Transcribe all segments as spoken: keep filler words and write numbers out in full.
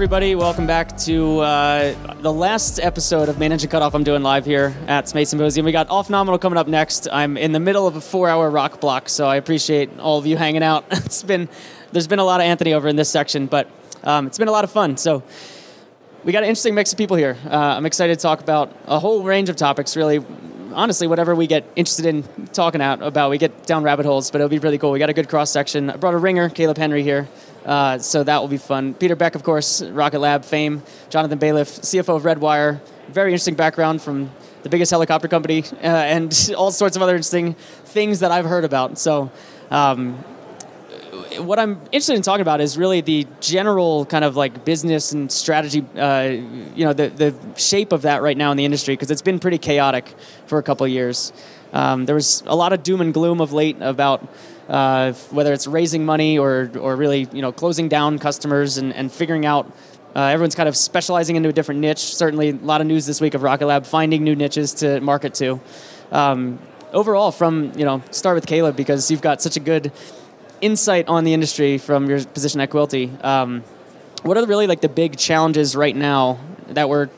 everybody. Welcome back to uh, the last episode of Main Engine Cut Off I'm doing live here at Space Symposium. We got Off Nominal coming up next. I'm in the middle of a four-hour rock block, so I appreciate all of you hanging out. It's been There's been a lot of Anthony over in this section, but um, it's been a lot of fun. So we got an interesting mix of people here. Uh, I'm excited to talk about a whole range of topics, really. Honestly, whatever we get interested in talking out about, we get down rabbit holes, but it'll be really cool. We got a good cross-section. I brought a ringer, Caleb Henry, here. Uh, so that will be fun. Peter Beck, of course, Rocket Lab fame. Jonathan Baliff, C F O of Redwire. Very interesting background from the biggest helicopter company uh, and all sorts of other interesting things that I've heard about. So um, what I'm interested in talking about is really the general kind of like business and strategy, uh, you know, the, the shape of that right now in the industry, because it's been pretty chaotic for a couple of years. Um, there was a lot of doom and gloom of late about Uh, whether it's raising money or, or really, you know, closing down customers and, and figuring out, uh, everyone's kind of specializing into a different niche. Certainly a lot of news this week of Rocket Lab finding new niches to market to. Um, overall, from, you know, start with Caleb, because you've got such a good insight on the industry from your position at Quilty. Um, what are really like the big challenges right now that we're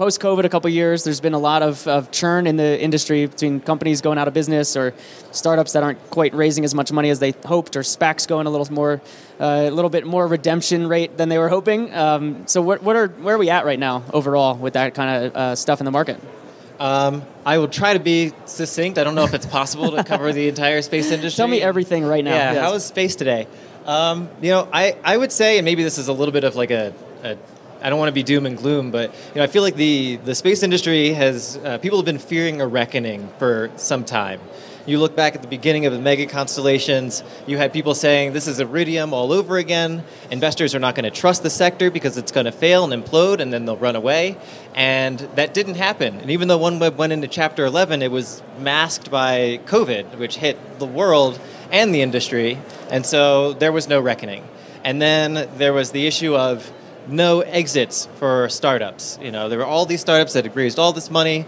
post-COVID, a couple years, there's been a lot of, of churn in the industry between companies going out of business or startups that aren't quite raising as much money as they hoped, or SPACs going a little more, uh, a little bit more redemption rate than they were hoping. Um, so, what, what are where are we at right now overall with that kind of uh, stuff in the market? Um, I will try to be succinct. I don't know if it's possible to cover the entire space industry. Tell me everything right now. Yeah, yes. How is space today? Um, you know, I I would say, and maybe this is a little bit of like a, a I don't want to be doom and gloom, but you know, I feel like the, the space industry has, uh, people have been fearing a reckoning for some time. You look back at the beginning of the mega constellations, you had people saying, this is Iridium all over again. Investors are not going to trust the sector because it's going to fail and implode, and then they'll run away. And that didn't happen. And even though OneWeb went into Chapter eleven, it was masked by COVID, which hit the world and the industry. And so there was no reckoning. And then there was the issue of no exits for startups. You know, there were all these startups that had raised all this money,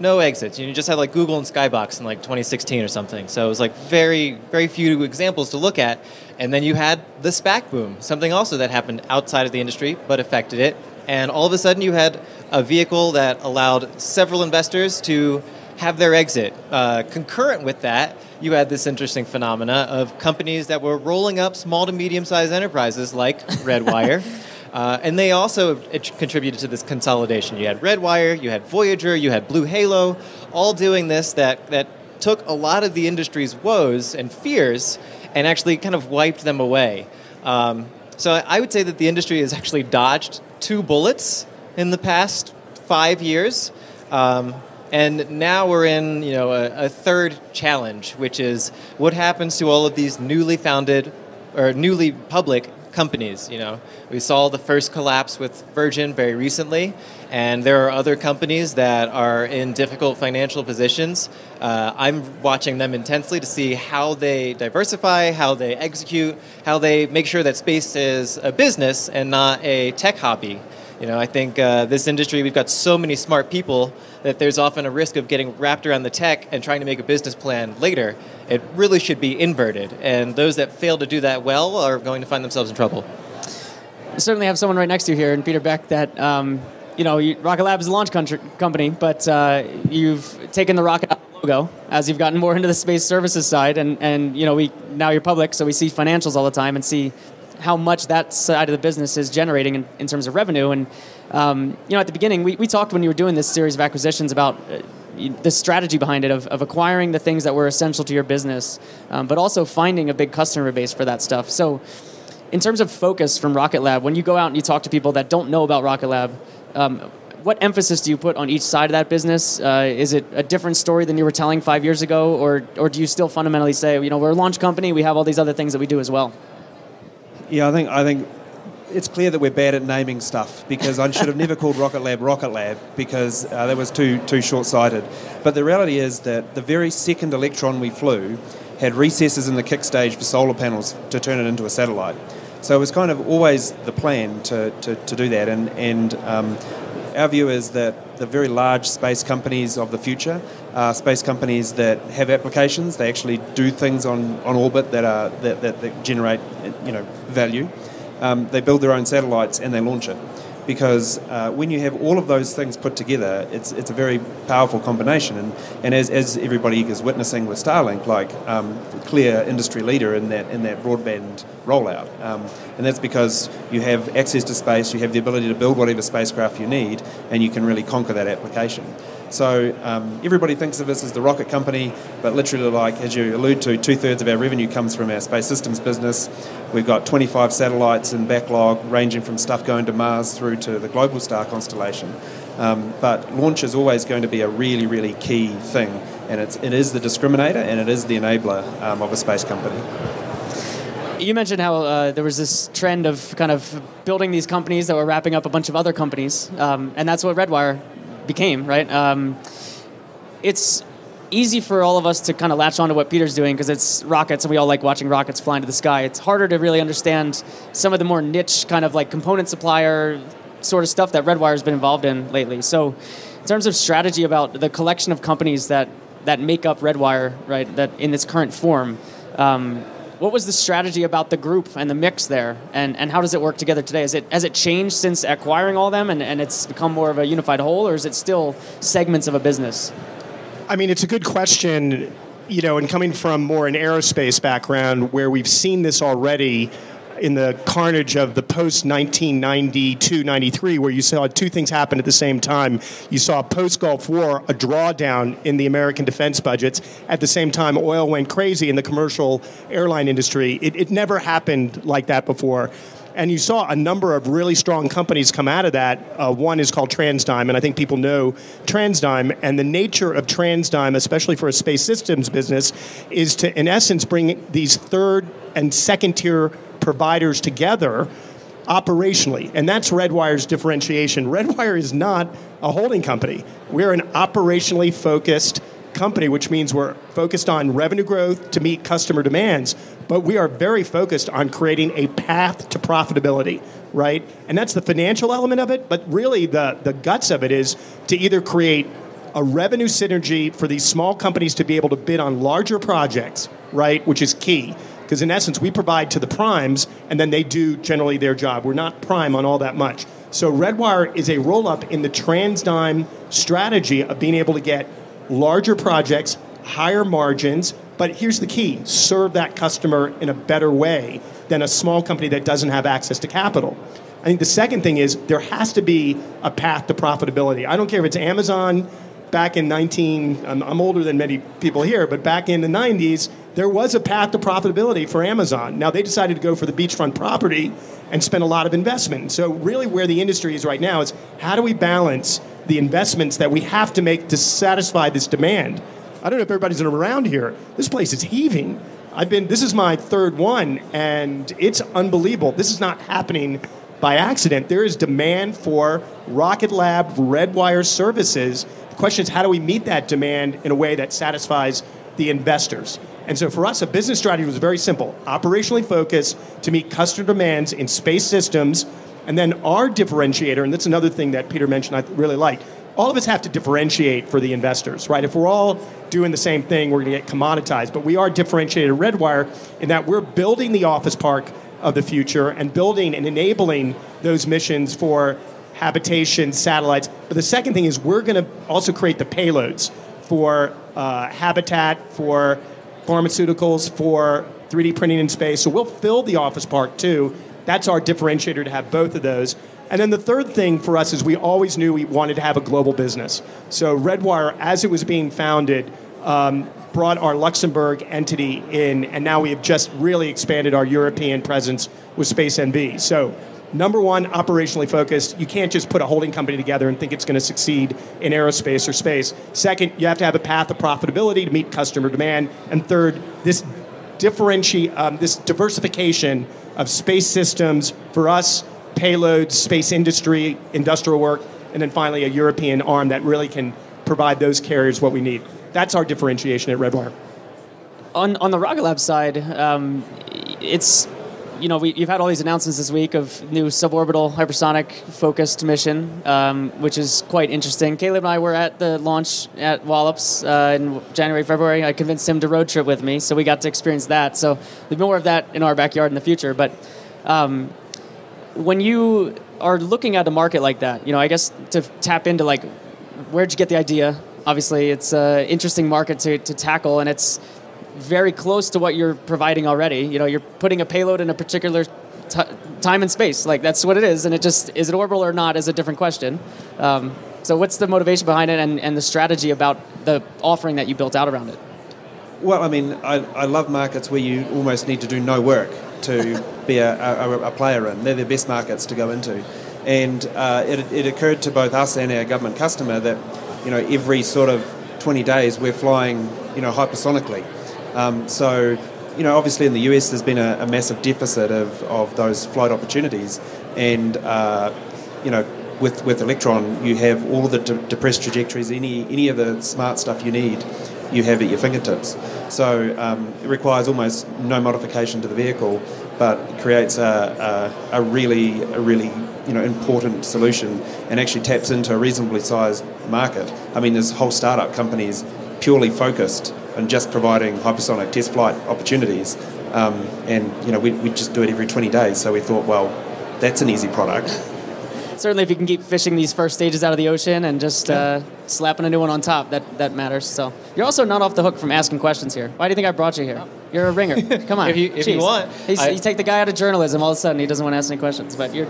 no exits. You just had like Google and Skybox in like twenty sixteen or something. So it was like very, very few examples to look at. And then you had the SPAC boom, something also that happened outside of the industry but affected it. And all of a sudden you had a vehicle that allowed several investors to have their exit. Uh, concurrent with that, you had this interesting phenomena of companies that were rolling up small to medium-sized enterprises like Redwire. Uh, and they also contributed to this consolidation. You had Redwire, you had Voyager, you had Blue Halo, all doing this that, that took a lot of the industry's woes and fears and actually kind of wiped them away. Um, so I would say that the industry has actually dodged two bullets in the past five years. Um, and now we're in, you know, a, a third challenge, which is what happens to all of these newly founded or newly public companies. You know, we saw the first collapse with Virgin very recently, and there are other companies that are in difficult financial positions. Uh, I'm watching them intensely to see how they diversify, how they execute, how they make sure that space is a business and not a tech hobby. You know, I think uh, this industry, we've got so many smart people that there's often a risk of getting wrapped around the tech and trying to make a business plan later. It really should be inverted. And those that fail to do that well are going to find themselves in trouble. I certainly have someone right next to you here, and Peter Beck, that, um, you know, you, Rocket Lab is a launch country, company, but uh, you've taken the Rocket logo as you've gotten more into the space services side. And, and you know, we now you're public, so we see financials all the time and see how much that side of the business is generating in, in terms of revenue. And, um, you know, at the beginning, we, we talked when you were doing this series of acquisitions about uh, the strategy behind it of, of acquiring the things that were essential to your business, um, but also finding a big customer base for that stuff. So in terms of focus from Rocket Lab, when you go out and you talk to people that don't know about Rocket Lab, um, what emphasis do you put on each side of that business? Uh, is it a different story than you were telling five years ago? Or, or do you still fundamentally say, you know, we're a launch company, we have all these other things that we do as well? Yeah, I think I think it's clear that we're bad at naming stuff, because I should have never called Rocket Lab Rocket Lab, because uh, that was too too short-sighted. But the reality is that the very second Electron we flew had recesses in the kick stage for solar panels to turn it into a satellite. So it was kind of always the plan to, to, to do that. And, and um, our view is that the very large space companies of the future are space companies that have applications. They actually do things on, on orbit that are that, that, that generate, you know, value. um, they build their own satellites and they launch it. Because uh, when you have all of those things put together, it's it's a very powerful combination. And, and as, as everybody is witnessing with Starlink, like um, clear industry leader in that in that broadband rollout. Um, and that's because you have access to space, you have the ability to build whatever spacecraft you need, and you can really conquer that application. So um, everybody thinks of us as the rocket company, but literally, like as you allude to, two-thirds of our revenue comes from our space systems business. We've got twenty-five satellites in backlog, ranging from stuff going to Mars through to the Globalstar constellation. Um, but launch is always going to be a really, really key thing, and it's, it is the discriminator and it is the enabler um, of a space company. You mentioned how uh, there was this trend of kind of building these companies that were wrapping up a bunch of other companies, um, and that's what Redwire became, right? Um, it's easy for all of us to kind of latch on to what Peter's doing because it's rockets and we all like watching rockets fly into the sky. It's harder to really understand some of the more niche kind of like component supplier sort of stuff that Redwire's been involved in lately. So in terms of strategy about the collection of companies that, that make up Redwire, right, that in its current form, um, what was the strategy about the group and the mix there, and, and how does it work together today? Is it, has it changed since acquiring all of them and, and it's become more of a unified whole, or is it still segments of a business? I mean, it's a good question, you know, and coming from more an aerospace background where we've seen this already in the carnage of the post nineteen ninety-two ninety-three, where you saw two things happen at the same time. You saw post-Gulf War, a drawdown in the American defense budgets. At the same time, oil went crazy in the commercial airline industry. It, it never happened like that before. And you saw a number of really strong companies come out of that. Uh, one is called Transdigm, and I think people know Transdigm. And the nature of Transdigm, especially for a space systems business, is to, in essence, bring these third and second-tier providers together operationally. And that's Redwire's differentiation. Redwire is not a holding company. We're an operationally focused company, which means we're focused on revenue growth to meet customer demands, but we are very focused on creating a path to profitability, right? And that's the financial element of it, but really the, the guts of it is to either create a revenue synergy for these small companies to be able to bid on larger projects, right, which is key. Because in essence, we provide to the primes, and then they do generally their job. We're not prime on all that much. So Redwire is a roll-up in the Transdigm strategy of being able to get larger projects, higher margins, but here's the key, serve that customer in a better way than a small company that doesn't have access to capital. I think the second thing is there has to be a path to profitability. I don't care if it's Amazon. Back in nineteen, I'm, I'm older than many people here, but back in the nineties, there was a path to profitability for Amazon. Now, they decided to go for the beachfront property and spend a lot of investment. So really where the industry is right now is how do we balance the investments that we have to make to satisfy this demand? I don't know if everybody's around here. This place is heaving. I've been, this is my third one, and it's unbelievable. This is not happening by accident. There is demand for Rocket Lab, Redwire services. The question is, how do we meet that demand in a way that satisfies the investors? And so for us, a business strategy was very simple. Operationally focused to meet customer demands in space systems. And then our differentiator, and that's another thing that Peter mentioned I really liked, all of us have to differentiate for the investors, right? If we're all doing the same thing, we're going to get commoditized. But we are differentiated at Redwire in that we're building the office park of the future and building and enabling those missions for habitation, satellites. But the second thing is we're going to also create the payloads for uh, habitat, for pharmaceuticals, for three D printing in space. So we'll fill the office park too. That's our differentiator to have both of those. And then the third thing for us is we always knew we wanted to have a global business. So Redwire, as it was being founded, um, brought our Luxembourg entity in, and now we have just really expanded our European presence with Space N V. So number one, operationally focused. You can't just put a holding company together and think it's going to succeed in aerospace or space. Second, you have to have a path of profitability to meet customer demand. And third, this differenti- um, this diversification of space systems for us, payloads, space industry, industrial work, and then finally a European arm that really can provide those carriers what we need. That's our differentiation at Redwire. On, on the Rocket Lab side, um, it's... You know, we, you've had all these announcements this week of new suborbital hypersonic focused mission, um, which is quite interesting. Caleb and I were at the launch at Wallops uh, in January, February. I convinced him to road trip with me, so we got to experience that. So there'll be more of that in our backyard in the future. But um, when you are looking at a market like that, you know, I guess to tap into like, where'd you get the idea? Obviously, it's an interesting market to, to tackle, and it's very close to what you're providing already. You know, you're putting a payload in a particular t- time and space. Like, that's what it is, and it just, is it orbital or not is a different question. Um, so what's the motivation behind it, and, and the strategy about the offering that you built out around it? Well, I mean, I, I love markets where you almost need to do no work to be a, a, a player in. They're the best markets to go into. And uh, it, it occurred to both us and our government customer that, you know, every sort of twenty days we're flying, you know, hypersonically. Um, so, you know, obviously in the U S there's been a, a massive deficit of, of those flight opportunities. And, uh, you know, with, with Electron, you have all the de- depressed trajectories, any any of the smart stuff you need, you have at your fingertips. So um, it requires almost no modification to the vehicle, but creates a, a, a really, a really, you know, important solution, and actually taps into a reasonably sized market. I mean, there's whole startup companies purely focused on just providing hypersonic test flight opportunities, um, and you know, we we just do it every twenty days. So we thought, well, that's an easy product. Certainly, if you can keep fishing these first stages out of the ocean and just uh, slapping a new one on top, that, that matters. So you're also not off the hook from asking questions here. Why do you think I brought you here? You're a ringer. Come on. if you, if you want. I, you take the guy out of journalism, all of a sudden he doesn't want to ask any questions. But you're.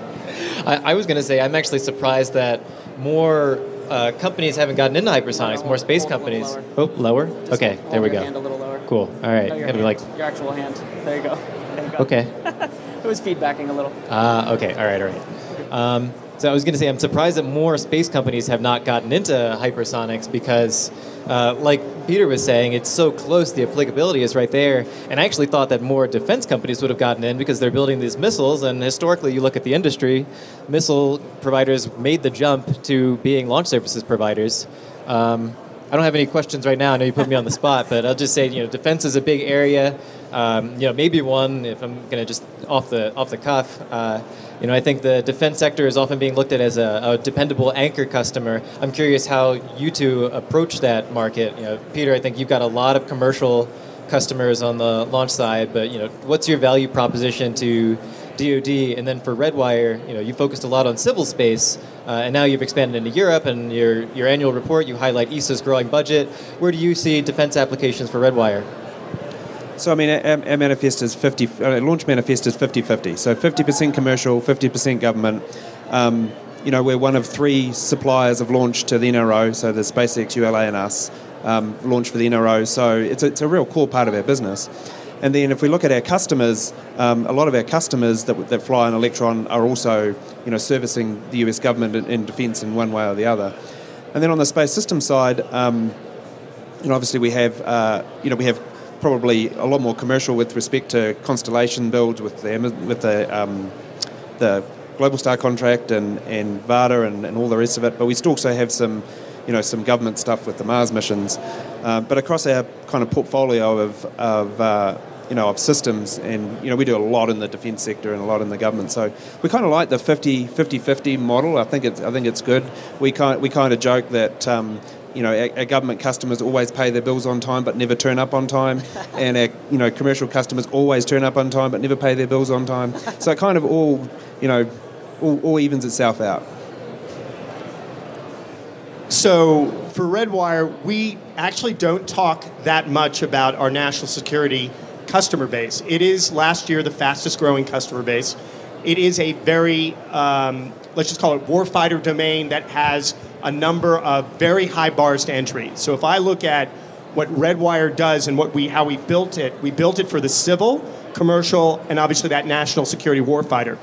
I, I was going to say, I'm actually surprised that more uh, companies haven't gotten into hypersonics, more space companies. Oh, lower? Okay, there we go. Hand a little lower. Cool. All right. No, your, hand, like... your actual hand. There you go. There you go. Okay. It was feedbacking a little. Ah, uh, okay. All right, all right. Um, So I was going to say, I'm surprised that more space companies have not gotten into hypersonics because, uh, like Peter was saying, it's so close, the applicability is right there. And I actually thought that more defense companies would have gotten in because they're building these missiles. And historically, you look at the industry, missile providers made the jump to being launch services providers. Um, I don't have any questions right now. I know you put me on the spot, but I'll just say, you know, defense is a big area. Um, you know, maybe one, if I'm going to just off the off the cuff, uh, you know, I think the defense sector is often being looked at as a, a dependable anchor customer. I'm curious how you two approach that market. You know, Peter, I think you've got a lot of commercial customers on the launch side, but, you know, what's your value proposition to D O D? And then for Redwire, you know, you focused a lot on civil space, uh, and now you've expanded into Europe, and your, your annual report, you highlight E S A's growing budget. Where do you see defense applications for Redwire? So, I mean, our, our manifest is fifty, our launch manifest is fifty-fifty. So fifty percent commercial, fifty percent government. Um, you know, we're one of three suppliers of launch to the N R O, so there's SpaceX, U L A and us, um, launch for the N R O. So it's a, it's a real core part of our business. And then if we look at our customers, um, a lot of our customers that, that fly on Electron are also, you know, servicing the U S government in, in defence in one way or the other. And then on the space system side, um, you know, obviously we have, uh, you know, we have probably a lot more commercial with respect to constellation builds with the with the um, the Globalstar contract and and Varda and, and all the rest of it. But we still also have some, you know, some government stuff with the Mars missions. Uh, but across our kind of portfolio of of uh, you know, of systems, and you know, we do a lot in the defence sector and a lot in the government. So we kind of like the fifty fifty fifty model. I think it's I think it's good. We kind we kind of joke that. Um, You know, our, our government customers always pay their bills on time but never turn up on time, and our, you know, commercial customers always turn up on time but never pay their bills on time. So it kind of all, you know, all, all evens itself out. So for Redwire, we actually don't talk that much about our national security customer base. It is last year the fastest growing customer base. It is a very, um, let's just call it warfighter domain that has a number of very high bars to entry. So if I look at what Redwire does and what we how we built it, we built it for the civil, commercial, and obviously that national security warfighter.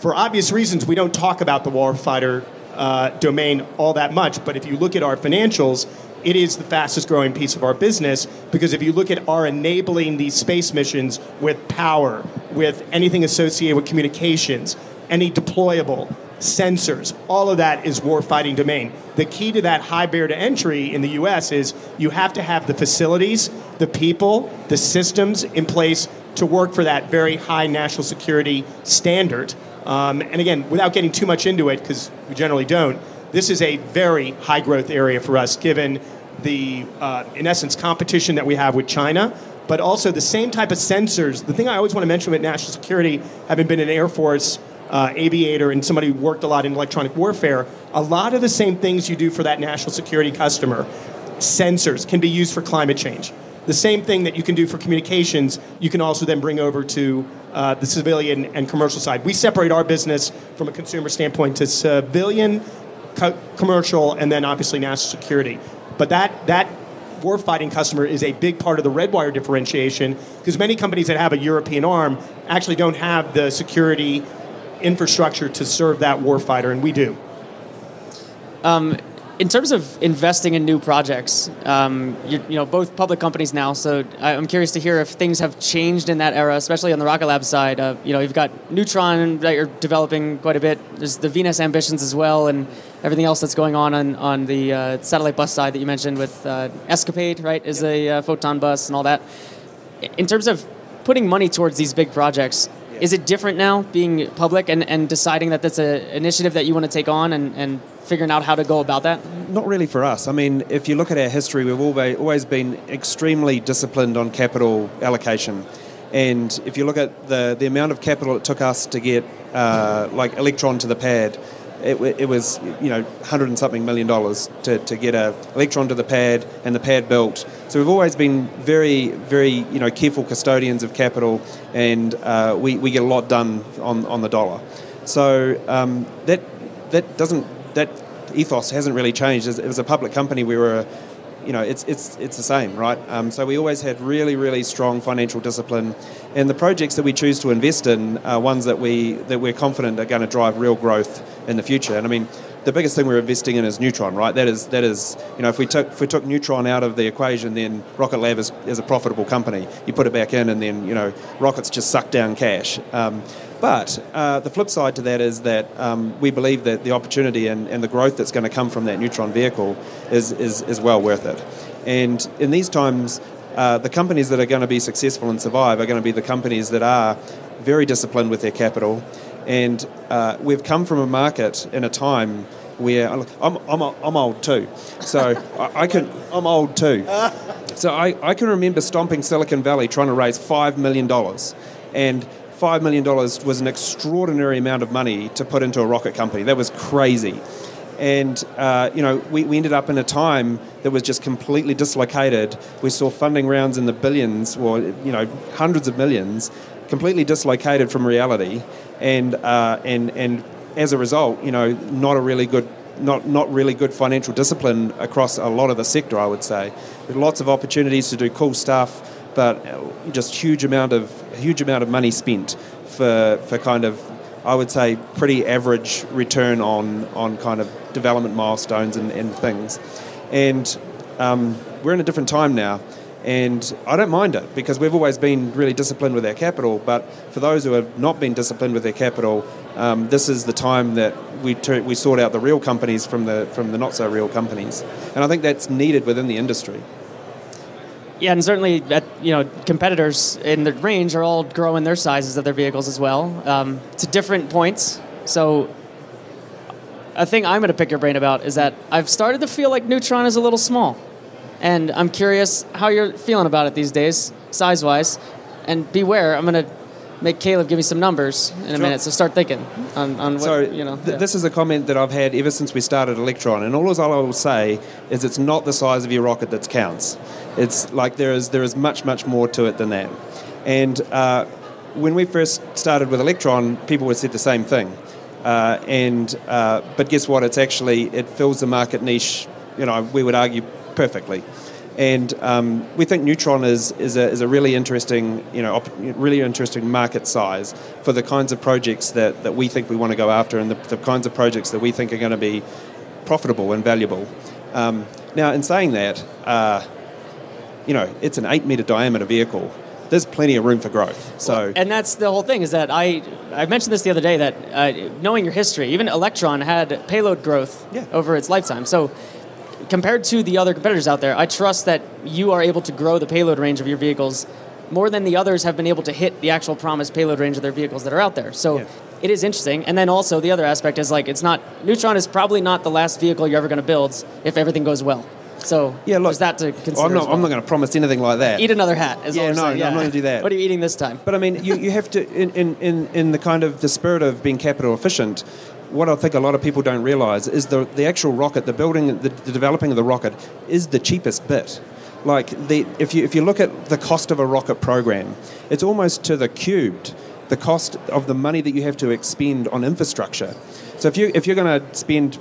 For obvious reasons, we don't talk about the warfighter uh, domain all that much, but if you look at our financials, it is the fastest growing piece of our business, because if you look at our enabling these space missions with power, with anything associated with communications, any deployable, sensors, all of that is warfighting domain. The key to that high barrier to entry in the U S is you have to have the facilities, the people, the systems in place to work for that very high national security standard. Um, and again, without getting too much into it, because we generally don't, this is a very high growth area for us, given the, uh, in essence, competition that we have with China, but also the same type of sensors. The thing I always want to mention with national security, having been in Air Force uh, aviator and somebody who worked a lot in electronic warfare, a lot of the same things you do for that national security customer, sensors, can be used for climate change. The same thing that you can do for communications, you can also then bring over to uh, the civilian and commercial side. We separate our business from a consumer standpoint to civilian, co- commercial, and then obviously national security. But that that warfighting customer is a big part of the Redwire differentiation, because many companies that have a European arm actually don't have the security infrastructure to serve that warfighter, and we do. Um, In terms of investing in new projects, um, you, you know, both public companies now, so I'm curious to hear if things have changed in that era, especially on the Rocket Lab side. Uh, you know, you've got Neutron that you're developing quite a bit. There's the Venus ambitions as well, and everything else that's going on on, on the uh, satellite bus side that you mentioned with uh, Escapade, right, is a uh, Photon bus and all that. In terms of putting money towards these big projects, is it different now, being public and, and deciding that that's an initiative that you want to take on and, and figuring out how to go about that? Not really for us. I mean, if you look at our history, we've always been extremely disciplined on capital allocation. And if you look at the, the amount of capital it took us to get uh, like Electron to the pad, it, it was, you know, a hundred and something million dollars to, to get a Electron to the pad and the pad built. So we've always been very, very, you know, careful custodians of capital, and uh, we, we get a lot done on, on the dollar. So um, that that doesn't, that ethos hasn't really changed. As, as a public company, we were, you know, it's it's it's the same, right? Um, so we always had really, really strong financial discipline, and the projects that we choose to invest in are ones that we that we're confident are going to drive real growth in the future. And I mean, the biggest thing we're investing in is Neutron, right? That is, that is, you know, if we took if we took Neutron out of the equation, then Rocket Lab is, is a profitable company. You put it back in, and then, you know, Rocket's just suck down cash. Um, But uh, the flip side to that is that um, we believe that the opportunity and, and the growth that's going to come from that Neutron vehicle is, is, is well worth it. And in these times, uh, the companies that are going to be successful and survive are going to be the companies that are very disciplined with their capital. And uh, we've come from a market in a time where I'm I'm I'm old too, so I, I can I'm old too, so I, I can remember stomping Silicon Valley trying to raise five million dollars, and five million dollars was an extraordinary amount of money to put into a rocket company. That was crazy. And, uh, you know, we, we ended up in a time that was just completely dislocated. We saw funding rounds in the billions, or, you know, hundreds of millions, completely dislocated from reality. And, uh, and, and as a result, you know, not a really good Not not really good financial discipline across a lot of the sector, I would say. With lots of opportunities to do cool stuff, but just huge amount of huge amount of money spent for for kind of, I would say, pretty average return on on kind of development milestones and, and things. And um, we're in a different time now, and I don't mind it, because we've always been really disciplined with our capital. But for those who have not been disciplined with their capital, um, this is the time that we ter- we sort out the real companies from the from the not so real companies, and I think that's needed within the industry. Yeah, and certainly, at, you know, competitors in the range are all growing their sizes of their vehicles as well, um, to different points. So, a thing I'm going to pick your brain about is that I've started to feel like Neutron is a little small, and I'm curious how you're feeling about it these days, size-wise. And beware, I'm going to make Caleb give me some numbers in a sure. minute, so start thinking on, on what, so, you know. Th- yeah. This is a comment that I've had ever since we started Electron, and all I will say is it's not the size of your rocket that counts. It's like there is there is much, much more to it than that. And uh, when we first started with Electron, people would say the same thing. Uh, and uh, but guess what? It's actually, it fills the market niche, you know, we would argue perfectly. And um, we think Neutron is is a, is a really interesting, you know, op- really interesting market size for the kinds of projects that, that we think we want to go after, and the, the kinds of projects that we think are going to be profitable and valuable. Um, now, in saying that, uh, you know, it's an eight meter diameter vehicle. There's plenty of room for growth. So, and that's the whole thing, is that I I mentioned this the other day, that uh, knowing your history, even Electron had payload growth yeah. over its lifetime. So, compared to the other competitors out there, I trust that you are able to grow the payload range of your vehicles more than the others have been able to hit the actual promised payload range of their vehicles that are out there. So yeah. it is interesting. And then also the other aspect is, like, it's not, Neutron is probably not the last vehicle you're ever going to build if everything goes well. So yeah, look, that to consider. Well, I'm not. Well. I'm not going to promise anything like that. Eat another hat. As yeah, no, yeah, I'm not going to do that. What are you eating this time? But I mean, you, you have to in, in in in the kind of the spirit of being capital efficient. What I think a lot of people don't realise is the the actual rocket, the building, the, the developing of the rocket is the cheapest bit. Like the if you if you look at the cost of a rocket program, it's almost to the cubed the cost of the money that you have to expend on infrastructure. So if you if you're going to spend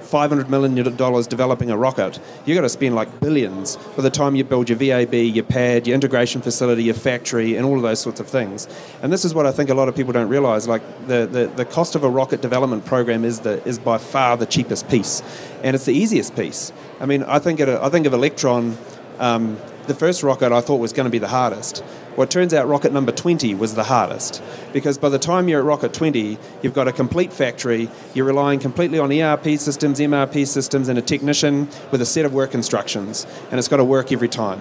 five hundred million dollars developing a rocket, you've got to spend like billions by the time you build your V A B, your pad, your integration facility, your factory, and all of those sorts of things. And this is what I think a lot of people don't realise, like the, the, the cost of a rocket development program is the is by far the cheapest piece, and it's the easiest piece. I mean, I think, it, I think of Electron, um, the first rocket I thought was going to be the hardest. Well, it turns out rocket number twenty was the hardest, because by the time you're at rocket twenty, you've got a complete factory, you're relying completely on E R P systems, M R P systems, and a technician with a set of work instructions, and it's got to work every time.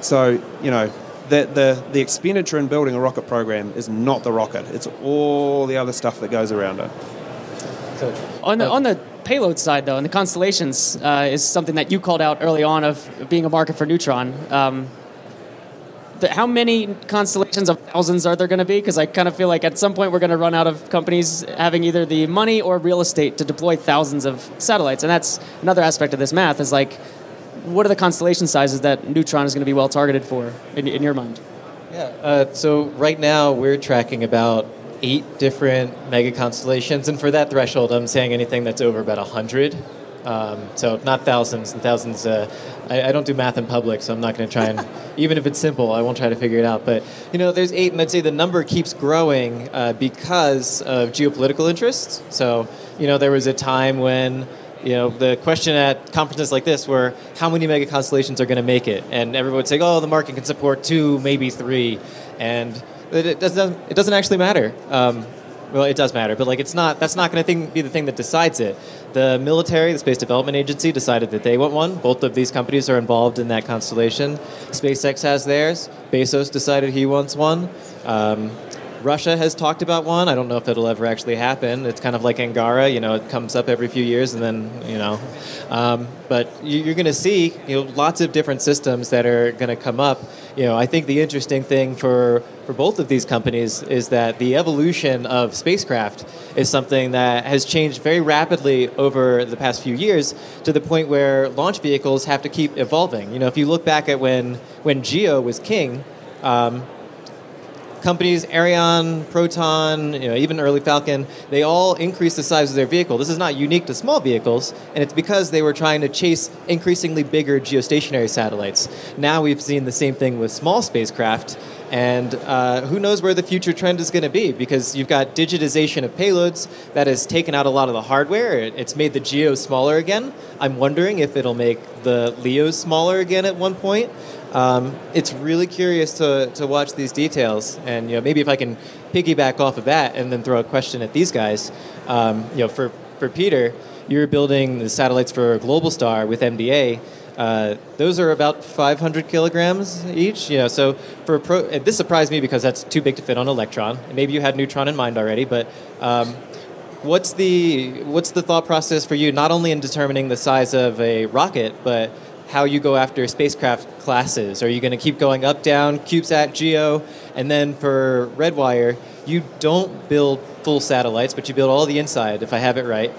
So, you know, the, the, the expenditure in building a rocket program is not the rocket, it's all the other stuff that goes around it. So, on the, on the payload side, though, and the constellations uh, is something that you called out early on of being a market for Neutron. Um, How many constellations of thousands are there going to be? Because I kind of feel like at some point we're going to run out of companies having either the money or real estate to deploy thousands of satellites. And that's another aspect of this math is like, what are the constellation sizes that Neutron is going to be well targeted for in, in your mind? Yeah, uh, so right now we're tracking about eight different mega constellations. And for that threshold, I'm saying anything that's over about one hundred. Um, so not thousands and thousands. Uh, I, I don't do math in public, so I'm not going to try and, even if it's simple, I won't try to figure it out. But, you know, there's eight, and I'd say the number keeps growing uh, because of geopolitical interests. So, you know, there was a time when, you know, the question at conferences like this were, how many mega constellations are going to make it? And everyone would say, oh, the market can support two, maybe three. And it, it, doesn't, it doesn't actually matter. Um, Well, it does matter, but like it's not. That's not going to be the thing that decides it. The military, the Space Development Agency, decided that they want one. Both of these companies are involved in that constellation. SpaceX has theirs. Bezos decided he wants one. Um, Russia has talked about one. I don't know if it'll ever actually happen. It's kind of like Angara. You know, it comes up every few years, and then you know. Um, but you're going to see you know lots of different systems that are going to come up. You know, I think the interesting thing for for both of these companies is that the evolution of spacecraft is something that has changed very rapidly over the past few years to the point where launch vehicles have to keep evolving. You know, if you look back at when when GEO was king, um, companies, Ariane, Proton, you know, even early Falcon, they all increased the size of their vehicle. This is not unique to small vehicles, and it's because they were trying to chase increasingly bigger geostationary satellites. Now we've seen the same thing with small spacecraft. And uh, who knows where the future trend is going to be, because you've got digitization of payloads that has taken out a lot of the hardware. It, it's made the GEO smaller again. I'm wondering if it'll make the LEO smaller again at one point. Um, it's really curious to, to watch these details. And you know, maybe if I can piggyback off of that and then throw a question at these guys. Um, you know, for, for Peter, you're building the satellites for Globalstar with M D A. Uh, those are about five hundred kilograms each. You know, so for a pro- this surprised me because that's too big to fit on Electron. Maybe you had Neutron in mind already, but um, what's the what's the thought process for you, not only in determining the size of a rocket, but how you go after spacecraft classes? Are you going to keep going up, down, CubeSat, GEO? And then for Redwire, you don't build full satellites, but you build all the inside, if I have it right.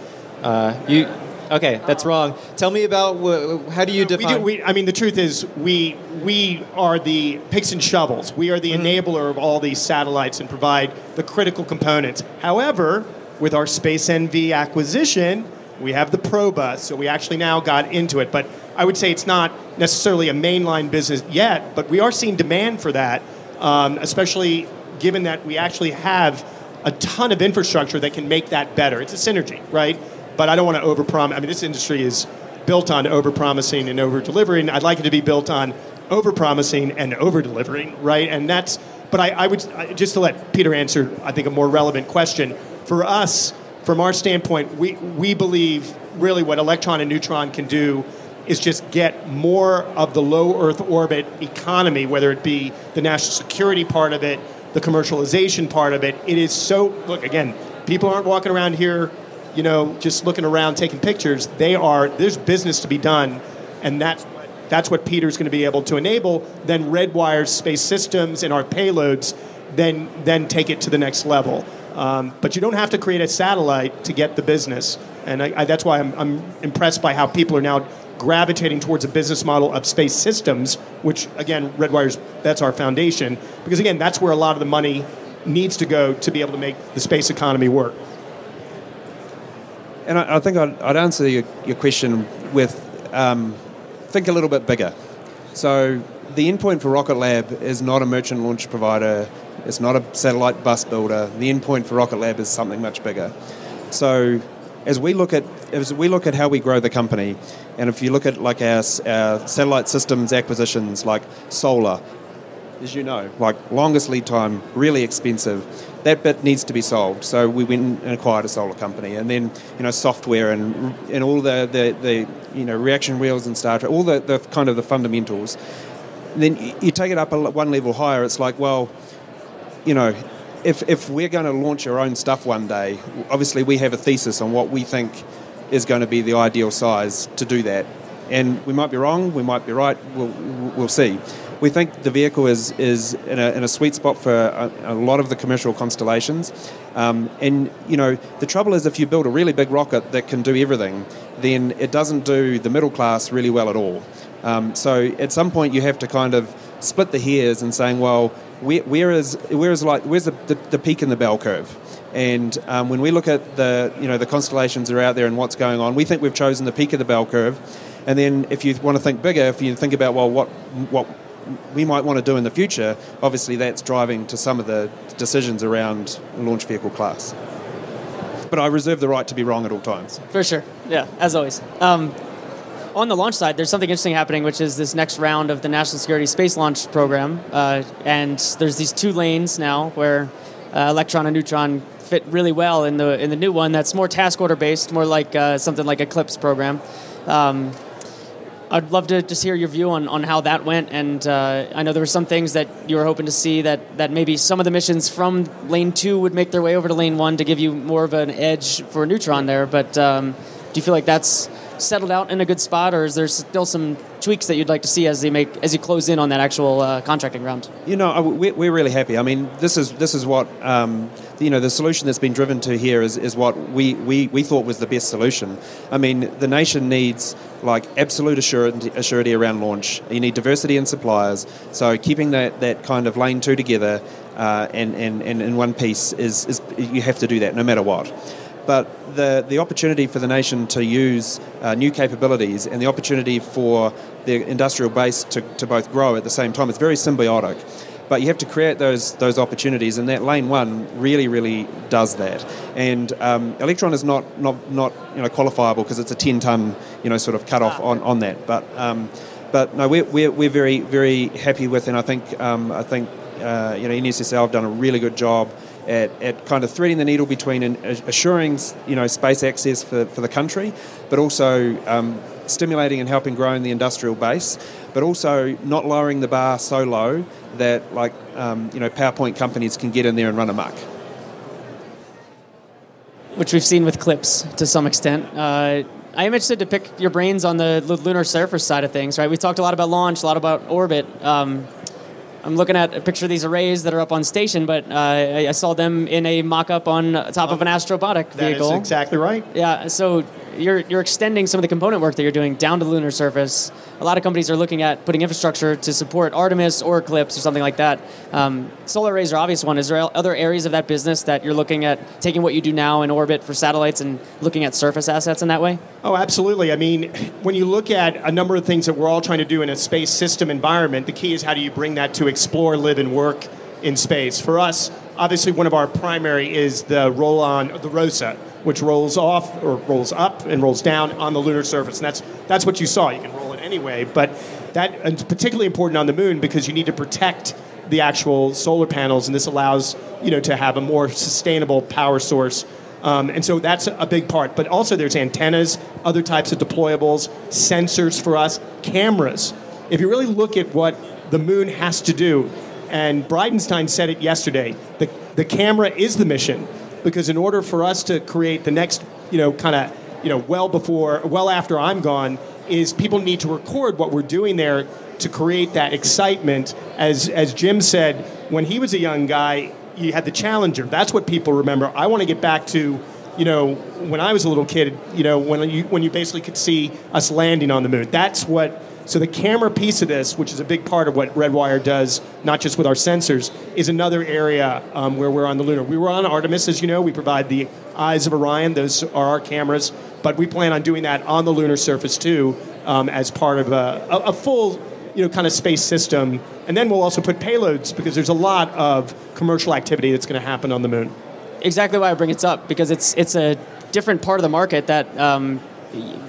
Uh, you... Okay, that's wrong. Tell me about wh- how do you define... We do, we, I mean, the truth is we we are the picks and shovels. We are the mm-hmm. enabler of all these satellites and provide the critical components. However, with our Space N V acquisition, we have the Proba, so we actually now got into it. But I would say it's not necessarily a mainline business yet, but we are seeing demand for that, um, especially given that we actually have a ton of infrastructure that can make that better. It's a synergy, right? But I don't want to overpromise. I mean, this industry is built on overpromising and overdelivering. I'd like it to be built on overpromising and overdelivering, right? And that's. But I, I would just to let Peter answer, I think, a more relevant question for us. From our standpoint, we we believe really what Electron and Neutron can do is just get more of the low Earth orbit economy, whether it be the national security part of it, the commercialization part of it. It is so. Look again, people aren't walking around here. You know, just looking around, taking pictures, they are, there's business to be done And that's, that's what Peter's going to be able to enable. Then Redwire's space systems and our payloads then, then take it to the next level. Um, but you don't have to create a satellite to get the business. And I, I, that's why I'm, I'm impressed by how people are now gravitating towards a business model of space systems, which, again, Redwire's, that's our foundation. Because, again, that's where a lot of the money needs to go to be able to make the space economy work. And I, I think I'd, I'd answer your, your question with, um, think a little bit bigger. So the endpoint for Rocket Lab is not a merchant launch provider. It's not a satellite bus builder. The endpoint for Rocket Lab is something much bigger. So as we look at as we look at how we grow the company, and if you look at like our, our satellite systems acquisitions, like solar, as you know, like longest lead time, really expensive. That bit needs to be solved. So we went and acquired a solar company, and then you know software and and all the the, the you know reaction wheels and Star Trek, all the, the kind of the fundamentals. And then you take it up a, one level higher. It's like, well, you know, if if we're going to launch our own stuff one day, obviously we have a thesis on what we think is going to be the ideal size to do that, and we might be wrong, we might be right. We'll we'll see. We think the vehicle is is in a, in a sweet spot for a, a lot of the commercial constellations, um, and you know the trouble is if you build a really big rocket that can do everything, then it doesn't do the middle class really well at all. Um, so at some point you have to kind of split the hairs and saying, well, where, where is where is like where's the, the, the peak in the bell curve? And um, when we look at the you know the constellations that are out there and what's going on, we think we've chosen the peak of the bell curve. And then if you want to think bigger, if you think about well what what we might want to do in the future, obviously that's driving to some of the decisions around launch vehicle class. But I reserve the right to be wrong at all times. For sure, yeah, as always. Um, on the launch side, there's something interesting happening, which is this next round of the National Security Space Launch Program, uh, and there's these two lanes now where uh, Electron and Neutron fit really well in the in the new one that's more task order based, more like uh, something like Eclipse program. Um, I'd love to just hear your view on, on how that went, and uh, I know there were some things that you were hoping to see that, that maybe some of the missions from Lane two would make their way over to Lane one to give you more of an edge for Neutron there, but um, do you feel like that's settled out in a good spot, or is there still some tweaks that you'd like to see as they make as you close in on that actual uh, contracting round? You know, we're, we're really happy. I mean, this is this is what um, you know the solution that's been driven to here is is what we, we, we thought was the best solution. I mean, the nation needs like absolute assurity, assurity around launch. You need diversity in suppliers. So keeping that that kind of lane two together uh, and, and and in one piece is is you have to do that no matter what. But the, the opportunity for the nation to use uh, new capabilities and the opportunity for the industrial base to, to both grow at the same time, it's very symbiotic. But you have to create those those opportunities, and that lane one really, really does that. And um, Electron is not not, not you know qualifiable because it's a ten-ton you know sort of cutoff on on that. But um, but no, we're, we're we're very very happy with, and I think um, I think uh, you know N S S L have done a really good job At, at kind of threading the needle between an, assuring you know space access for, for the country, but also um, stimulating and helping growing the industrial base, but also not lowering the bar so low that like um, you know PowerPoint companies can get in there and run amok. Which we've seen with clips to some extent. Uh, I am interested to pick your brains on the lunar surface side of things. Right, we talked a lot about launch, a lot about orbit. Um, I'm looking at a picture of these arrays that are up on station, but uh, I, I saw them in a mock-up on top of an astrobotic vehicle. That is exactly right. Yeah, so you're you're extending some of the component work that you're doing down to the lunar surface. A lot of companies are looking at putting infrastructure to support Artemis or Eclipse or something like that. Um, solar arrays are an obvious one. Is there other areas of that business that you're looking at taking what you do now in orbit for satellites and looking at surface assets in that way? Oh, absolutely. I mean, when you look at a number of things that we're all trying to do in a space system environment, the key is how do you bring that to explore, live, and work in space. For us, obviously, one of our primary is the roll-on, the ROSA, which rolls off or rolls up and rolls down on the lunar surface. And that's that's what you saw. You can roll it anyway, but that is particularly important on the moon because you need to protect the actual solar panels, and this allows you know to have a more sustainable power source. Um, and so that's a big part. But also there's antennas, other types of deployables, sensors for us, cameras. If you really look at what the moon has to do, and Bridenstine said it yesterday, the, the camera is the mission. Because in order for us to create the next, you know, kind of, you know, well before, well after I'm gone, is people need to record what we're doing there to create that excitement. As, as Jim said, when he was a young guy, you had the Challenger. That's what people remember. I want to get back to, you know, when I was a little kid, you know, when you, when you basically could see us landing on the moon. That's what... So the camera piece of this, which is a big part of what Redwire does, not just with our sensors, is another area um, where we're on the lunar. We were on Artemis, as you know. We provide the eyes of Orion. Those are our cameras. But we plan on doing that on the lunar surface, too, um, as part of a, a, a full, you know, kind of space system. And then we'll also put payloads, because there's a lot of commercial activity that's going to happen on the moon. Exactly why I bring it up, because it's, it's a different part of the market that... Um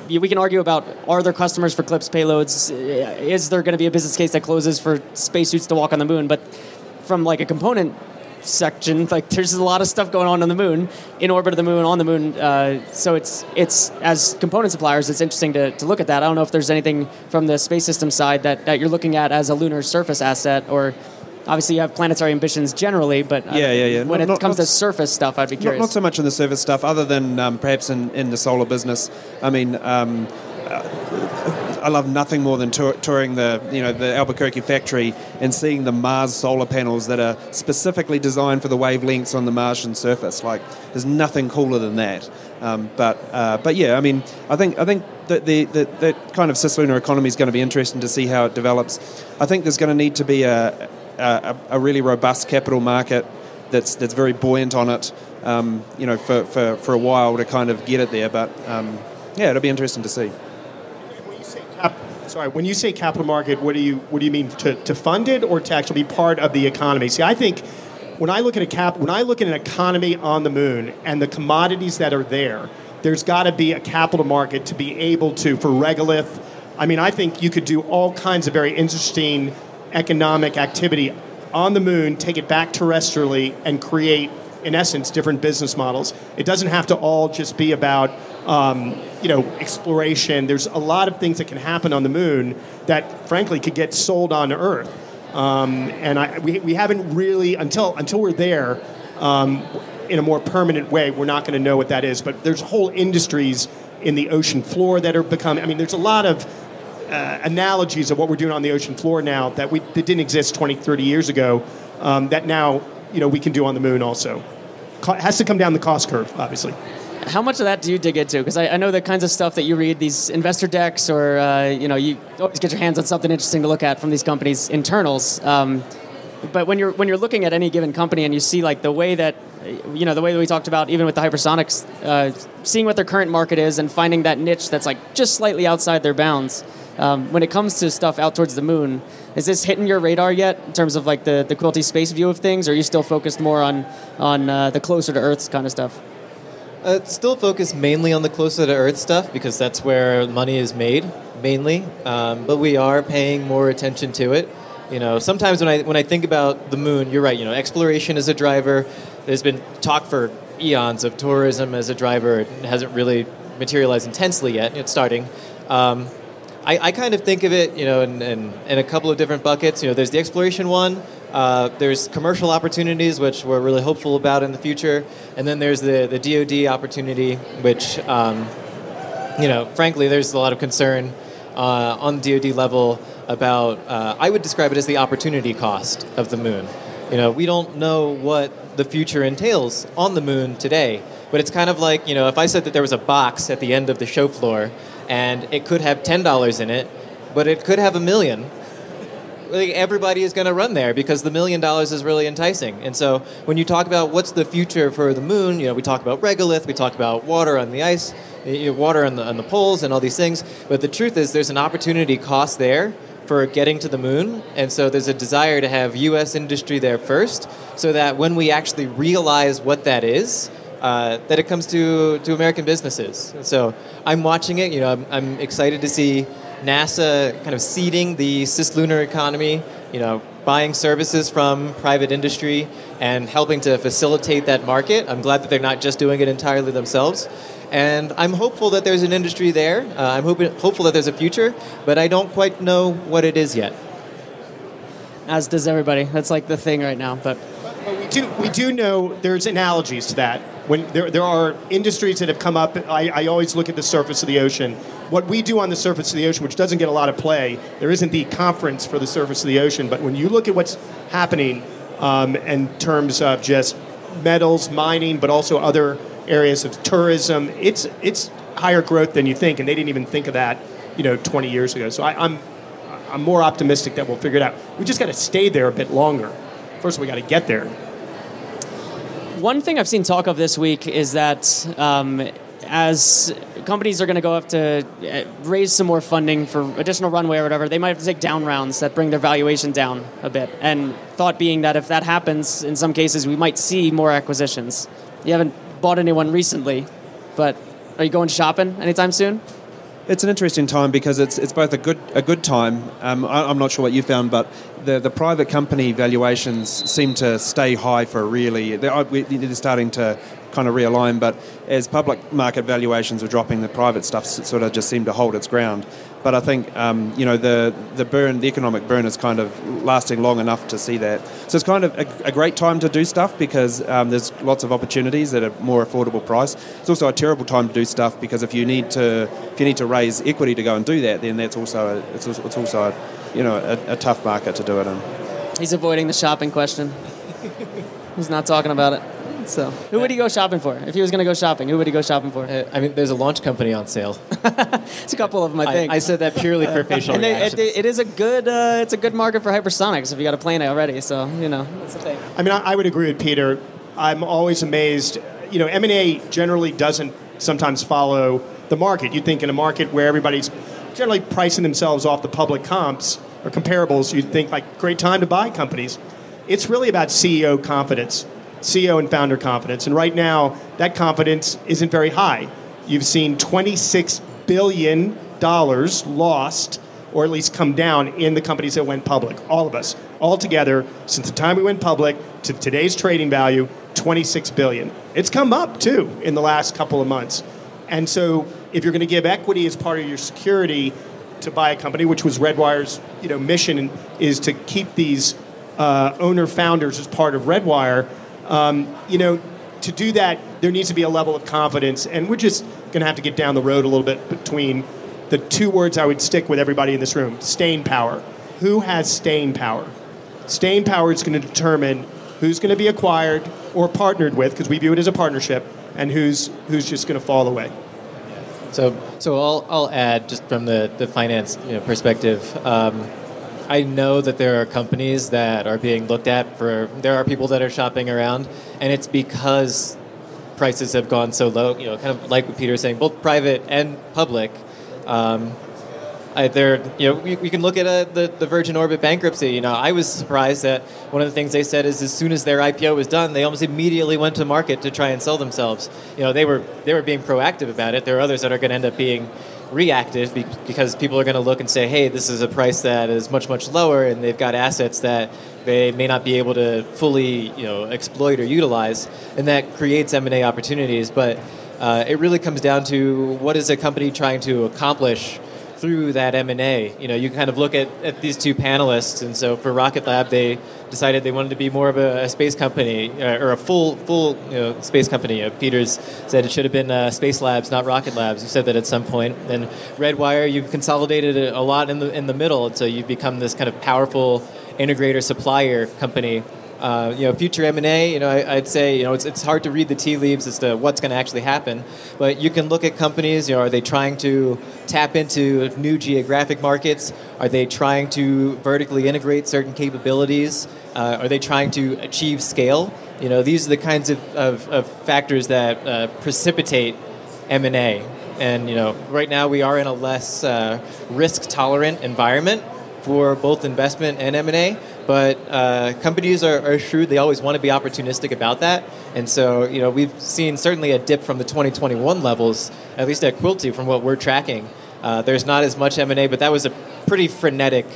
we can argue about, are there customers for CLIPS payloads? Is there going to be a business case that closes for spacesuits to walk on the moon? But from like a component section, like there's a lot of stuff going on on the moon, in orbit of the moon, on the moon. Uh, so it's it's as component suppliers, it's interesting to, to look at that. I don't know if there's anything from the space system side that, that you're looking at as a lunar surface asset, or obviously you have planetary ambitions generally, but yeah, uh, yeah, yeah. when not, it not, comes not, to surface stuff, I'd be curious. Not, not so much on the surface stuff, other than um, perhaps in, in the solar business. I mean, um, I love nothing more than tour- touring the you know the Albuquerque factory and seeing the Mars solar panels that are specifically designed for the wavelengths on the Martian surface. Like, there's nothing cooler than that. Um, but uh, but yeah, I mean, I think I think that the, the that kind of cislunar economy is going to be interesting to see how it develops. I think there's going to need to be a A, a really robust capital market that's that's very buoyant on it, um, you know, for, for, for a while to kind of get it there. But um, yeah, it'll be interesting to see. When you say cap, sorry, when you say capital market, what do you what do you mean to, to fund it or to actually be part of the economy? See, I think when I look at a cap, when I look at an economy on the moon and the commodities that are there, there's got to be a capital market to be able to for regolith. I mean, I think you could do all kinds of very interesting economic activity on the moon, take it back terrestrially, and create, in essence, different business models. It doesn't have to all just be about, um, you know, exploration. There's a lot of things that can happen on the moon that, frankly, could get sold on Earth. Um, and I, we we haven't really, until until we're there, um, in a more permanent way, we're not going to know what that is. But there's whole industries in the ocean floor that are becoming. I mean, there's a lot of Uh, analogies of what we're doing on the ocean floor now that we that didn't exist twenty, thirty years ago, um, that now, you know, we can do on the moon also. Co- has to come down the cost curve, obviously. How much of that do you dig into? Because I, I know the kinds of stuff that you read, these investor decks, or, uh, you know, you always get your hands on something interesting to look at from these companies' internals. Um, but when you're when you're looking at any given company and you see, like, the way that, you know, the way that we talked about, even with the hypersonics, uh, seeing what their current market is and finding that niche that's, like, just slightly outside their bounds. Um, when it comes to stuff out towards the moon, is this hitting your radar yet in terms of like the, the Quilty Space view of things, or are you still focused more on, on uh, the closer to Earth kind of stuff? Uh, still focused mainly on the closer to Earth stuff, because that's where money is made, mainly. Um, but we are paying more attention to it. You know, sometimes when I when I think about the moon, you're right, you know, exploration is a driver. There's been talk for eons of tourism as a driver. It hasn't really materialized intensely yet. It's starting. Um I, I kind of think of it, you know, in, in, in a couple of different buckets. You know, there's the exploration one, uh, there's commercial opportunities, which we're really hopeful about in the future, and then there's the, the D O D opportunity, which, um, you know, frankly, there's a lot of concern uh, on the D O D level about, uh, I would describe it as the opportunity cost of the moon. You know, we don't know what the future entails on the moon today, but it's kind of like, you know, if I said that there was a box at the end of the show floor, and it could have ten dollars in it, but it could have a million. Like, everybody is going to run there because the million dollars is really enticing. And so when you talk about what's the future for the moon, you know, we talk about regolith, we talk about water on the ice, water on the, on the poles and all these things. But the truth is there's an opportunity cost there for getting to the moon. And so there's a desire to have U S industry there first, so that when we actually realize what that is, Uh, that it comes to, to American businesses. So I'm watching it. You know, I'm, I'm excited to see NASA kind of seeding the cislunar economy, you know, buying services from private industry and helping to facilitate that market. I'm glad that they're not just doing it entirely themselves. And I'm hopeful that there's an industry there. Uh, I'm hoping, hopeful that there's a future, but I don't quite know what it is yet. As does everybody. That's like the thing right now, but... But we do we do know there's analogies to that. When there there are industries that have come up, I, I always look at the surface of the ocean. What we do on the surface of the ocean, which doesn't get a lot of play, there isn't the conference for the surface of the ocean. But when you look at what's happening um, in terms of just metals, mining, but also other areas of tourism, it's it's higher growth than you think, and they didn't even think of that, you know, twenty years ago. So I, I'm I'm more optimistic that we'll figure it out. We just got to stay there a bit longer. First, we got to get there. One thing I've seen talk of this week is that um, as companies are going to go up to raise some more funding for additional runway or whatever, they might have to take down rounds that bring their valuation down a bit. And thought being that if that happens, in some cases, we might see more acquisitions. You haven't bought anyone recently, but are you going shopping anytime soon? It's an interesting time because it's it's both a good a good time. Um, I, I'm not sure what you found, but the, the private company valuations seem to stay high for really. They're, they're starting to kind of realign, but as public market valuations are dropping, the private stuff sort of just seemed to hold its ground. But I think um, you know the the burn, the economic burn, is kind of lasting long enough to see that. So it's kind of a, a great time to do stuff because um, there's lots of opportunities at a more affordable price. It's also a terrible time to do stuff because if you need to if you need to raise equity to go and do that, then that's also a, it's also, it's also a, you know a, a tough market to do it in. He's avoiding the shopping question. He's not talking about it. So, who would he go shopping for? If he was going to go shopping, who would he go shopping for? Uh, I mean, there's a launch company on sale. It's a couple of them, I think. I, I said that purely for facial and reactions. It, it, it is a good, uh, it's a good market for hypersonics if you got a plane already. So, you know, that's the thing. I mean, I, I would agree with Peter. I'm always amazed. You know, M and A generally doesn't sometimes follow the market. You'd think in a market where everybody's generally pricing themselves off the public comps or comparables, you'd think like great time to buy companies. It's really about C E O confidence. C E O and founder confidence. And right now, that confidence isn't very high. You've seen twenty-six billion dollars lost, or at least come down, in the companies that went public. All of us, all together, since the time we went public to today's trading value, twenty-six billion dollars. It's come up, too, in the last couple of months. And so if you're going to give equity as part of your security to buy a company, which was Redwire's you know, mission, is to keep these uh, owner-founders as part of Redwire. Um, you know, to do that, there needs to be a level of confidence, and we're just going to have to get down the road a little bit between the two words I would stick with everybody in this room, staying power. Who has staying power? Staying power is going to determine who's going to be acquired or partnered with, because we view it as a partnership, and who's who's just going to fall away. So, so I'll I'll add just from the the finance you know, perspective. Um, I know that there are companies that are being looked at for, there are people that are shopping around, and it's because prices have gone so low, you know, kind of like what Peter was saying, both private and public. Um, I, there, you know, we, we can look at uh, the, the Virgin Orbit bankruptcy. You know, I was surprised that one of the things they said is as soon as their I P O was done, they almost immediately went to market to try and sell themselves. You know, they were, they were being proactive about it. There are others that are going to end up being reactive because people are going to look and say, hey, this is a price that is much, much lower, and they've got assets that they may not be able to fully, you know, exploit or utilize, and that creates M and A opportunities. But uh, it really comes down to what is a company trying to accomplish through that M and A. You know, you kind of look at, at these two panelists, and so for Rocket Lab, they decided they wanted to be more of a, a space company, uh, or a full full you know, space company. Uh, Peter's said it should have been uh, Space Labs, not Rocket Labs. You said that at some point. And Redwire, you've consolidated it a lot in the in the middle, and so you've become this kind of powerful integrator supplier company. Uh, you know, future M and A, you know, I, I'd say, you know, it's it's hard to read the tea leaves as to what's going to actually happen. But you can look at companies, you know, are they trying to tap into new geographic markets? Are they trying to vertically integrate certain capabilities? Uh, are they trying to achieve scale? You know, these are the kinds of, of, of factors that uh, precipitate M and A. And, you know, right now we are in a less uh, risk-tolerant environment for both investment and M and A. But uh, companies are, are shrewd. They always want to be opportunistic about that. And so, you know, we've seen certainly a dip from the twenty twenty-one levels, at least at Quilty, from what we're tracking. Uh, there's not as much M and A, but that was a pretty frenetic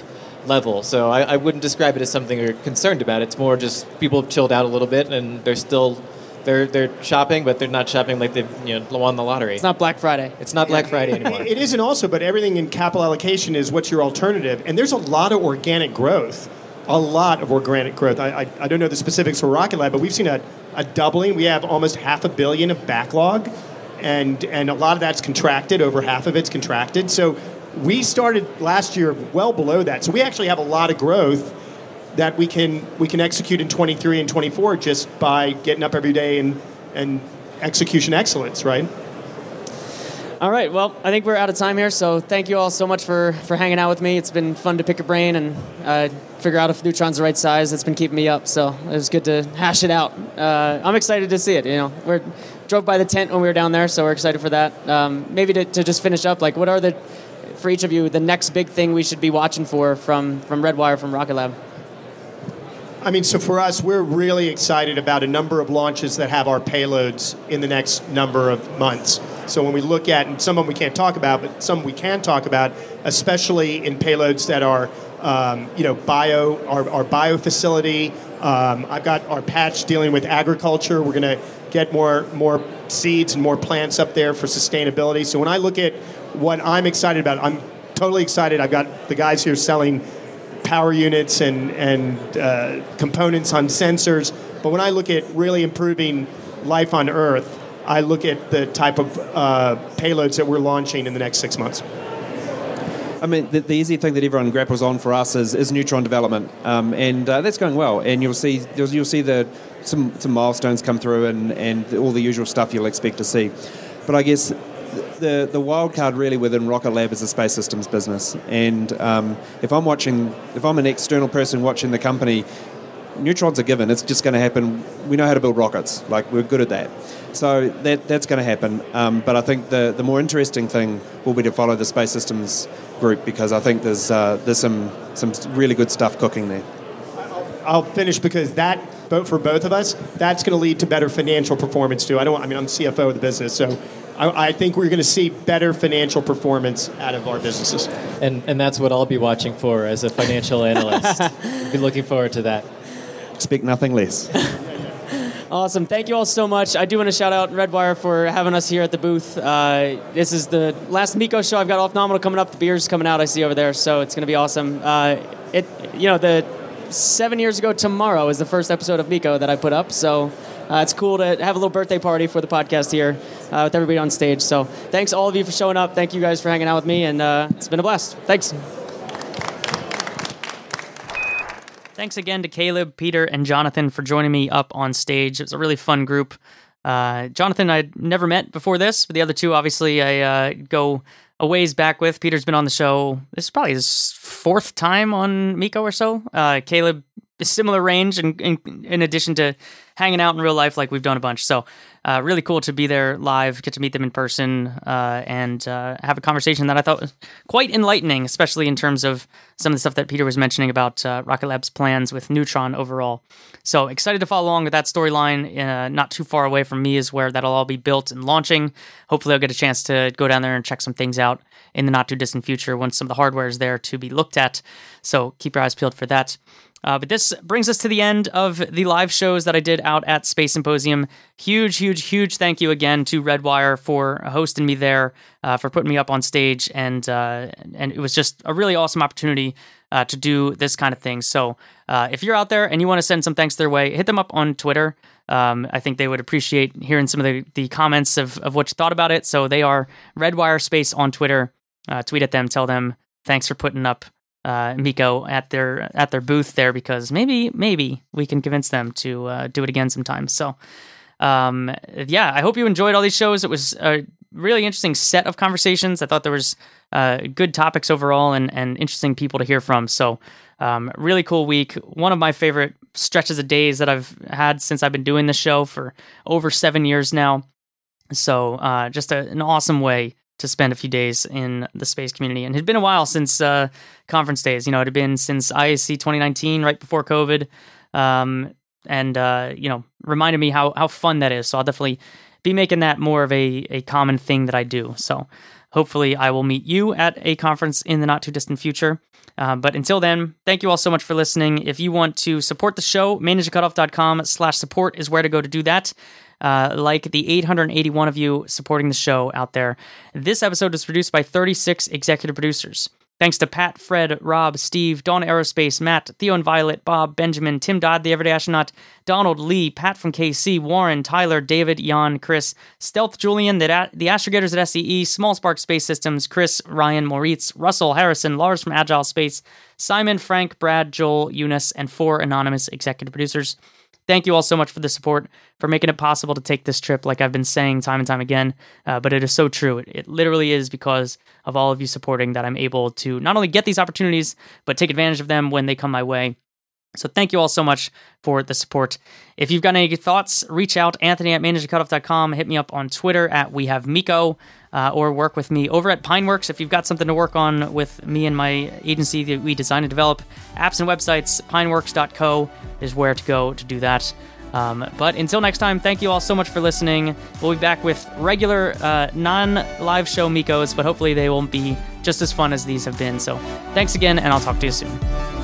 level. So I, I wouldn't describe it as something you're concerned about. It's more just people have chilled out a little bit, and they're still they're they're shopping, but they're not shopping like they've you know, won the lottery. It's not Black Friday. It's not Black Friday anymore. It isn't also, but everything in capital allocation is what's your alternative. And there's a lot of organic growth a lot of organic growth. I, I, I don't know the specifics for Rocket Lab, but we've seen a, a doubling. We have almost half a billion of backlog, and, and a lot of that's contracted. Over half of it's contracted. So we started last year well below that. So we actually have a lot of growth that we can we can execute in twenty-three and twenty-four just by getting up every day and, and execution excellence, right? All right, well, I think we're out of time here, so thank you all so much for, for hanging out with me. It's been fun to pick a brain and uh, figure out if Neutron's the right size. It's been keeping me up, so it was good to hash it out. Uh, I'm excited to see it. You know, we drove by the tent when we were down there, so we're excited for that. Um, maybe to, to just finish up, like, what are the, for each of you, the next big thing we should be watching for from, from Redwire, from Rocket Lab? I mean, so for us, we're really excited about a number of launches that have our payloads in the next number of months. So when we look at, and some of them we can't talk about, but some we can talk about, especially in payloads that are, um, you know, bio, our, our bio facility. Um, I've got our patch dealing with agriculture. We're going to get more, more seeds and more plants up there for sustainability. So when I look at what I'm excited about, I'm totally excited. I've got the guys here selling power units and, and uh, components on sensors. But when I look at really improving life on Earth, I look at the type of uh, payloads that we're launching in the next six months. I mean, the, the easy thing that everyone grapples on for us is, is Neutron development, um, and uh, that's going well. And you'll see, you'll, you'll see the some, some milestones come through, and, and all the usual stuff you'll expect to see. But I guess the the wild card really within Rocket Lab is the space systems business. And um, if I'm watching, if I'm an external person watching the company, Neutron's a given. It's just going to happen. We know how to build rockets. Like, we're good at that. So that that's going to happen. Um, but I think the, the more interesting thing will be to follow the space systems group, because I think there's uh, there's some some really good stuff cooking there. I'll finish, because that, for both of us, that's going to lead to better financial performance too. I don't. I mean, I'm C F O of the business, so I, I think we're going to see better financial performance out of our businesses. And and that's what I'll be watching for as a financial analyst. I'll be looking forward to that. Expect nothing less. Awesome. Thank you all so much. I do want to shout out Redwire for having us here at the booth. Uh, this is the last Miko show. I've got Off Nominal coming up. The beer's coming out, I see over there, so it's going to be awesome. Uh, it, you know, the seven years ago tomorrow is the first episode of Miko that I put up, so uh, it's cool to have a little birthday party for the podcast here uh, with everybody on stage. So thanks all of you for showing up. Thank you guys for hanging out with me, and uh, it's been a blast. Thanks. Thanks again to Caleb, Peter, and Jonathan for joining me up on stage. It was a really fun group. Uh, Jonathan, I'd never met before this, but the other two, obviously, I uh, go a ways back with. Peter's been on the show. This is probably his fourth time on Miko or so. Uh, Caleb, similar range, and in, in, in addition to hanging out in real life like we've done a bunch. So uh, really cool to be there live, get to meet them in person, uh, and uh, have a conversation that I thought was quite enlightening, especially in terms of some of the stuff that Peter was mentioning about uh, Rocket Lab's plans with Neutron overall. So excited to follow along with that storyline. Uh, not too far away from me is where that'll all be built and launching. Hopefully I'll get a chance to go down there and check some things out in the not-too-distant future once some of the hardware is there to be looked at. So keep your eyes peeled for that. Uh, but this brings us to the end of the live shows that I did out at Space Symposium. Huge, huge, huge thank you again to Redwire for hosting me there, uh, for putting me up on stage. And uh, and it was just a really awesome opportunity uh, to do this kind of thing. So uh, if you're out there and you want to send some thanks their way, hit them up on Twitter. Um, I think they would appreciate hearing some of the, the comments of, of what you thought about it. So they are Redwire Space on Twitter. Uh, tweet at them. Tell them thanks for putting up Uh, Miko at their at their booth there, because maybe maybe we can convince them to uh, do it again sometime. So um, yeah, I hope you enjoyed all these shows. It was a really interesting set of conversations. I thought there was uh, good topics overall, and, and interesting people to hear from. So um, really cool week. One of my favorite stretches of days that I've had since I've been doing this show for over seven years now. So uh, just a, an awesome way to spend a few days in the space community. And it had been a while since uh, conference days. You know, it had been since I S C twenty nineteen, right before COVID. Um, and, uh, you know, reminded me how how fun that is. So I'll definitely be making that more of a, a common thing that I do. So hopefully I will meet you at a conference in the not-too-distant future. Uh, but until then, thank you all so much for listening. If you want to support the show, mainenginecutoff.com slash support is where to go to do that. Uh, like the eight hundred eighty-one of you supporting the show out there. This episode was produced by thirty-six executive producers. Thanks to Pat, Fred, Rob, Steve, Dawn Aerospace, Matt, Theo and Violet, Bob, Benjamin, Tim Dodd, The Everyday Astronaut, Donald, Lee, Pat from K C, Warren, Tyler, David, Jan, Chris, Stealth, Julian, The, da- the Astrogators at S C E, Small Spark Space Systems, Chris, Ryan, Moritz, Russell, Harrison, Lars from Agile Space, Simon, Frank, Brad, Joel, Eunice, and four anonymous executive producers. Thank you all so much for the support, for making it possible to take this trip, like I've been saying time and time again, uh, but it is so true. It, it literally is because of all of you supporting that I'm able to not only get these opportunities, but take advantage of them when they come my way. So thank you all so much for the support. If you've got any thoughts, reach out, Anthony at main engine cut off dot com. Hit me up on Twitter at we have Miko, uh, or work with me over at Pineworks. If you've got something to work on with me and my agency that we design and develop apps and websites, pineworks dot co is where to go to do that. Um, but until next time, thank you all so much for listening. We'll be back with regular uh, non-live show Mikos, but hopefully they won't be just as fun as these have been. So thanks again, and I'll talk to you soon.